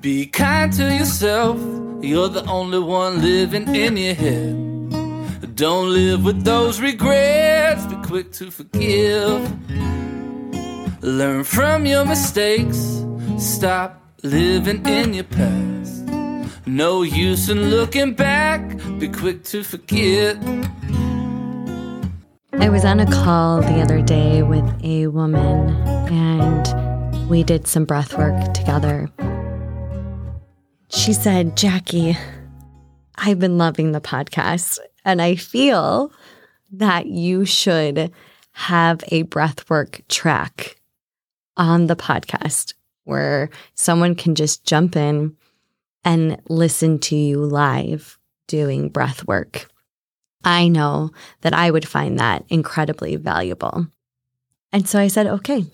Be kind to yourself. You're the only one living in your head. Don't live with those regrets. Be quick to forgive. Learn from your mistakes. Stop living in your past. No use in looking back. Be quick to forget. I was on a call the other day with a woman, and we did some breath work together. She said, "Jackie, I've been loving the podcast, and I feel that you should have a breathwork track on the podcast where someone can just jump in and listen to you live doing breathwork. I know that I would find that incredibly valuable." And so I said, okay,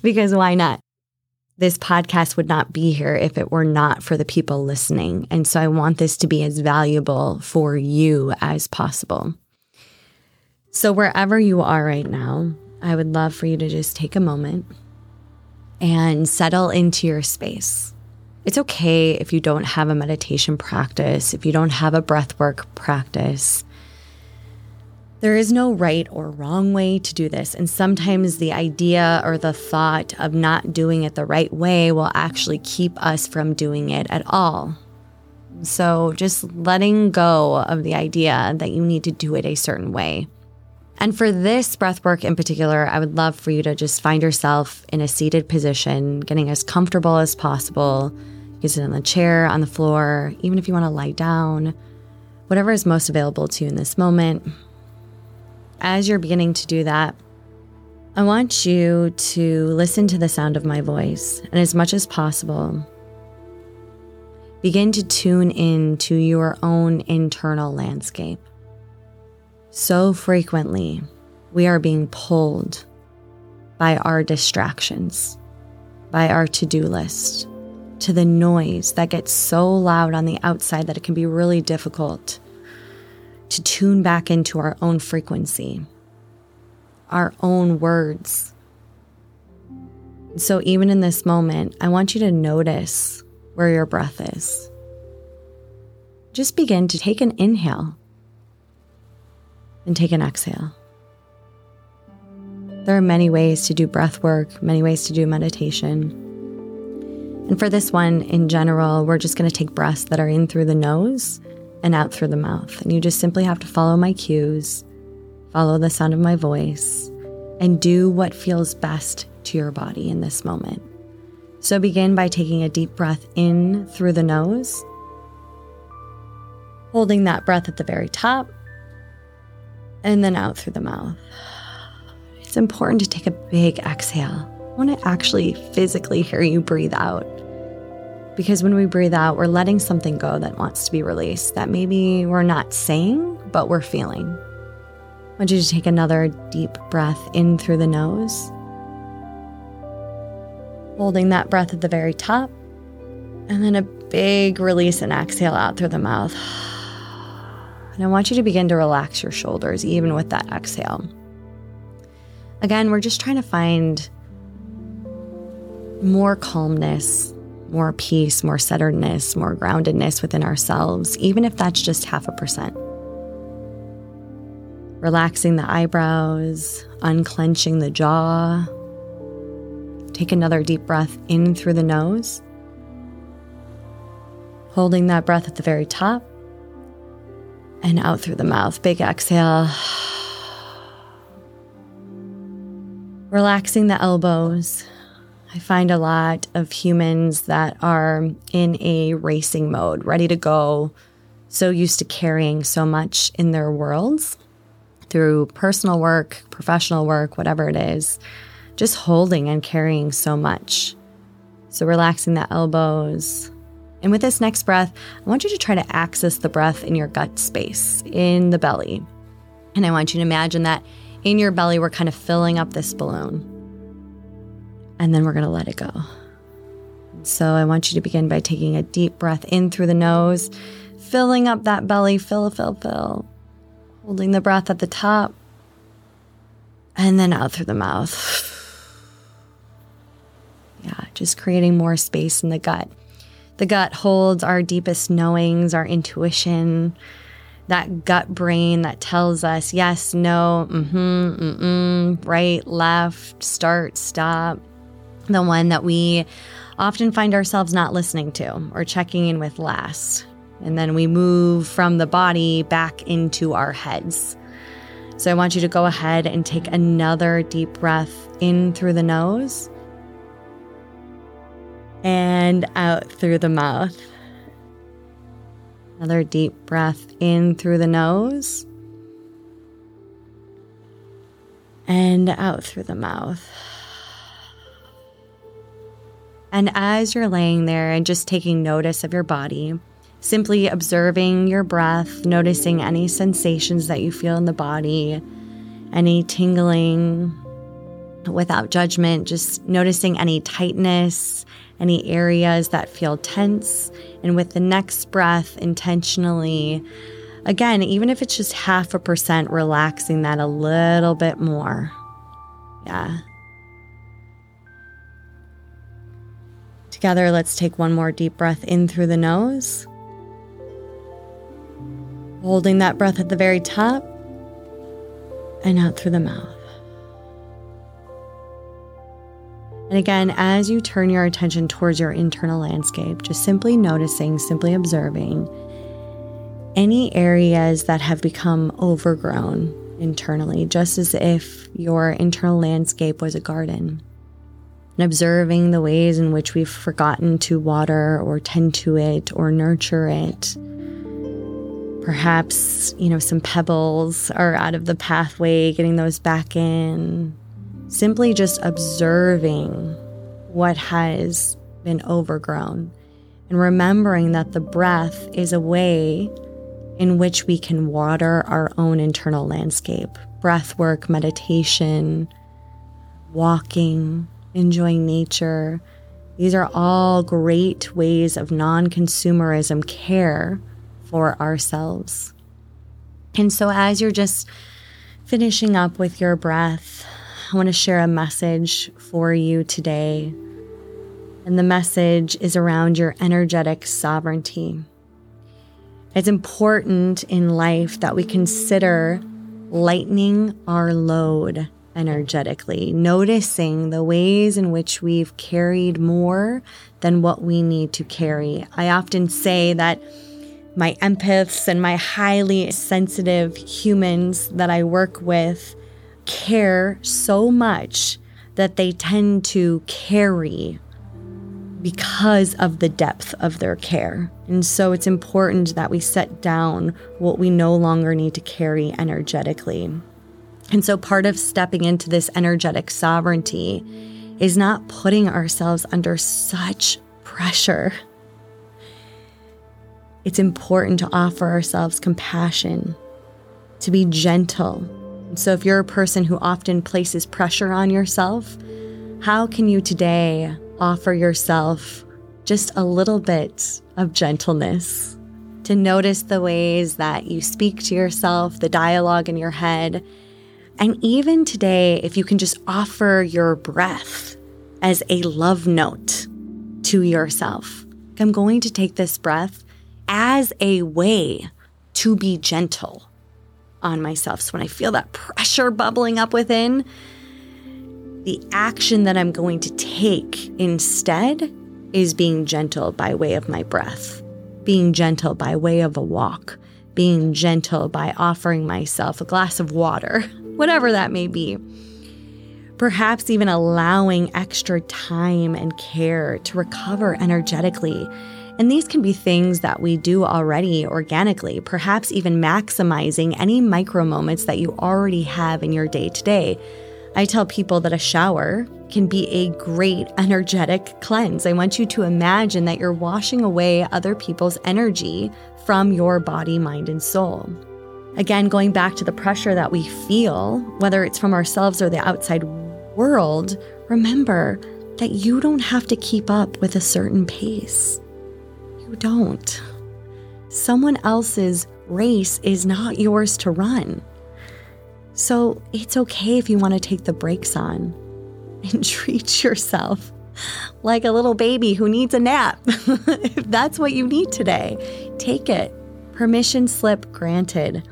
because why not? This podcast would not be here if it were not for the people listening. And so I want this to be as valuable for you as possible. So wherever you are right now, I would love for you to just take a moment and settle into your space. It's okay if you don't have a meditation practice, if you don't have a breathwork practice. There is no right or wrong way to do this, and sometimes the idea or the thought of not doing it the right way will actually keep us from doing it at all. So just letting go of the idea that you need to do it a certain way. And for this breathwork in particular, I would love for you to just find yourself in a seated position, getting as comfortable as possible. You can sit on the chair, on the floor, even if you want to lie down, whatever is most available to you in this moment. As you're beginning to do that, I want you to listen to the sound of my voice, and as much as possible, begin to tune in to your own internal landscape. So frequently, we are being pulled by our distractions, by our to-do list, to the noise that gets so loud on the outside that it can be really difficult to tune back into our own frequency, our own words. So even in this moment, I want you to notice where your breath is. Just begin to take an inhale and take an exhale. There are many ways to do breath work, many ways to do meditation. And for this one, in general, we're just going to take breaths that are in through the nose and out through the mouth. And you just simply have to follow my cues, follow the sound of my voice, and do what feels best to your body in this moment. So begin by taking a deep breath in through the nose, holding that breath at the very top, and then out through the mouth. It's important to take a big exhale. I want to actually physically hear you breathe out. Because when we breathe out, we're letting something go that wants to be released, that maybe we're not saying, but we're feeling. I want you to take another deep breath in through the nose, holding that breath at the very top, and then a big release and exhale out through the mouth. And I want you to begin to relax your shoulders, even with that exhale. Again, we're just trying to find more calmness, more peace, more centeredness, more groundedness within ourselves, even if that's just 0.5%. Relaxing the eyebrows, unclenching the jaw. Take another deep breath in through the nose, holding that breath at the very top, and out through the mouth. Big exhale. Relaxing the elbows. I find a lot of humans that are in a racing mode, ready to go, so used to carrying so much in their worlds through personal work, professional work, whatever it is, just holding and carrying so much. So relaxing the elbows. And with this next breath, I want you to try to access the breath in your gut space, in the belly. And I want you to imagine that in your belly, we're kind of filling up this balloon. And then we're going to let it go. So I want you to begin by taking a deep breath in through the nose, filling up that belly, fill, holding the breath at the top, and then out through the mouth. Yeah, just creating more space in the gut. The gut holds our deepest knowings, our intuition, that gut brain that tells us yes, no, right, left, start, stop. The one that we often find ourselves not listening to or checking in with last. And then we move from the body back into our heads. So I want you to go ahead and take another deep breath in through the nose and out through the mouth. Another deep breath in through the nose and out through the mouth. And as you're laying there and just taking notice of your body, simply observing your breath, noticing any sensations that you feel in the body, any tingling without judgment, just noticing any tightness, any areas that feel tense. And with the next breath, intentionally, again, even if it's just 0.5%, relaxing that a little bit more. Yeah. Together, let's take one more deep breath in through the nose. Holding that breath at the very top and out through the mouth. And again, as you turn your attention towards your internal landscape, just simply noticing, simply observing any areas that have become overgrown internally, just as if your internal landscape was a garden. And observing the ways in which we've forgotten to water or tend to it or nurture it. Perhaps, some pebbles are out of the pathway, getting those back in. Simply just observing what has been overgrown and remembering that the breath is a way in which we can water our own internal landscape. Breath work, meditation, walking, enjoying nature. These are all great ways of non-consumerism care for ourselves. And so as you're just finishing up with your breath, I want to share a message for you today. And the message is around your energetic sovereignty. It's important in life that we consider lightening our load energetically, noticing the ways in which we've carried more than what we need to carry. I often say that my empaths and my highly sensitive humans that I work with care so much that they tend to carry because of the depth of their care. And so it's important that we set down what we no longer need to carry energetically. And so part of stepping into this energetic sovereignty is not putting ourselves under such pressure. It's important to offer ourselves compassion, to be gentle. So if you're a person who often places pressure on yourself, how can you today offer yourself just a little bit of gentleness? To notice the ways that you speak to yourself, the dialogue in your head, and even today, if you can just offer your breath as a love note to yourself. I'm going to take this breath as a way to be gentle on myself. So when I feel that pressure bubbling up within, the action that I'm going to take instead is being gentle by way of my breath, being gentle by way of a walk, being gentle by offering myself a glass of water, whatever that may be. Perhaps even allowing extra time and care to recover energetically. And these can be things that we do already organically, perhaps even maximizing any micro moments that you already have in your day-to-day. I tell people that a shower can be a great energetic cleanse. I want you to imagine that you're washing away other people's energy from your body, mind, and soul. Again, going back to the pressure that we feel, whether it's from ourselves or the outside world, remember that you don't have to keep up with a certain pace. You don't. Someone else's race is not yours to run. So it's okay if you want to take the brakes on and treat yourself like a little baby who needs a nap. If that's what you need today, take it. Permission slip granted.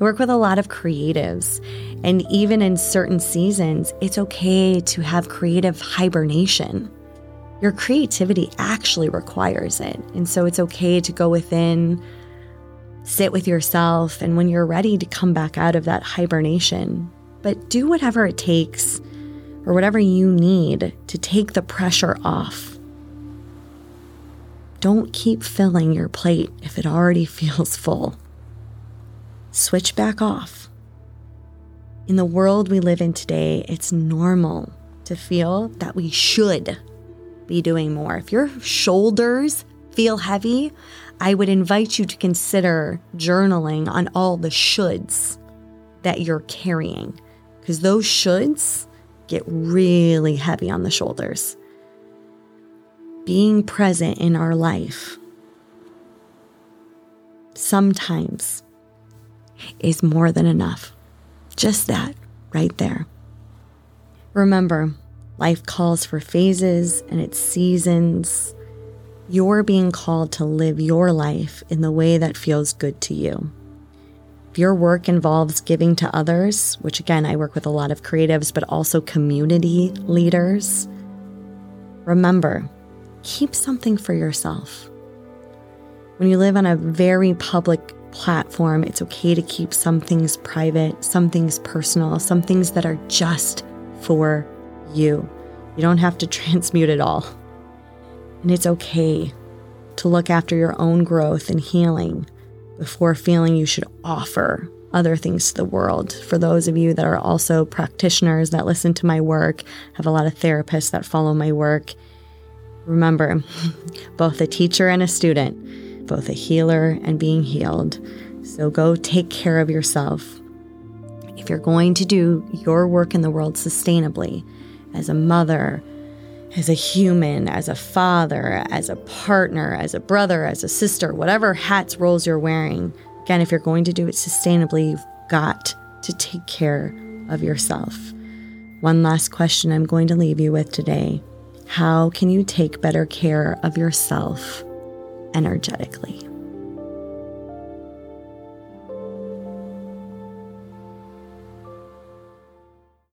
I work with a lot of creatives, and even in certain seasons, it's okay to have creative hibernation. Your creativity actually requires it, and so it's okay to go within, sit with yourself, and when you're ready to come back out of that hibernation. But do whatever it takes or whatever you need to take the pressure off. Don't keep filling your plate if it already feels full. Switch back off. In the world we live in today, it's normal to feel that we should be doing more. If your shoulders feel heavy, I would invite you to consider journaling on all the shoulds that you're carrying, because those shoulds get really heavy on the shoulders. Being present in our life sometimes is more than enough. Just that right there. Remember, life calls for phases and its seasons. You're being called to live your life in the way that feels good to you. If your work involves giving to others, which again, I work with a lot of creatives, but also community leaders, remember, keep something for yourself. When you live on a very public platform, it's okay to keep some things private, some things personal, some things that are just for you. You don't have to transmute it all. And it's okay to look after your own growth and healing before feeling you should offer other things to the world. For those of you that are also practitioners that listen to my work, have a lot of therapists that follow my work, remember, both a teacher and a student, both a healer and being healed. So go take care of yourself. If you're going to do your work in the world sustainably, as a mother, as a human, as a father, as a partner, as a brother, as a sister, whatever hats, roles you're wearing. Again, if you're going to do it sustainably, you've got to take care of yourself. One last question I'm going to leave you with today. How can you take better care of yourself energetically?